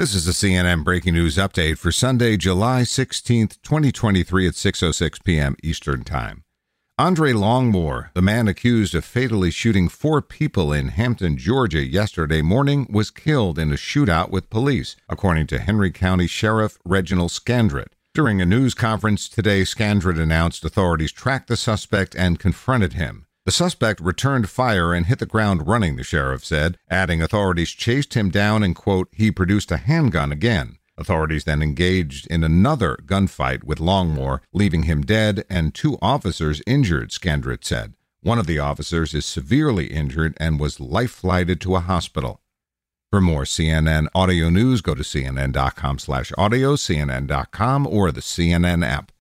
This is the CNN Breaking News Update for Sunday, July 16th, 2023 at 6:06 p.m. Eastern Time. Andre Longmore, the man accused of fatally shooting four people in Hampton, Georgia yesterday morning, was killed in a shootout with police, according to Henry County Sheriff Reginald Scandrett. During a news conference today, Scandrett announced authorities tracked the suspect and confronted him. The suspect returned fire and hit the ground running, the sheriff said, adding authorities chased him down and, quote, he produced a handgun again. Authorities then engaged in another gunfight with Longmore, leaving him dead and two officers injured, Scandrett said. One of the officers is severely injured and was life-flighted to a hospital. For more CNN audio news, go to cnn.com/audio, cnn.com, or the CNN app.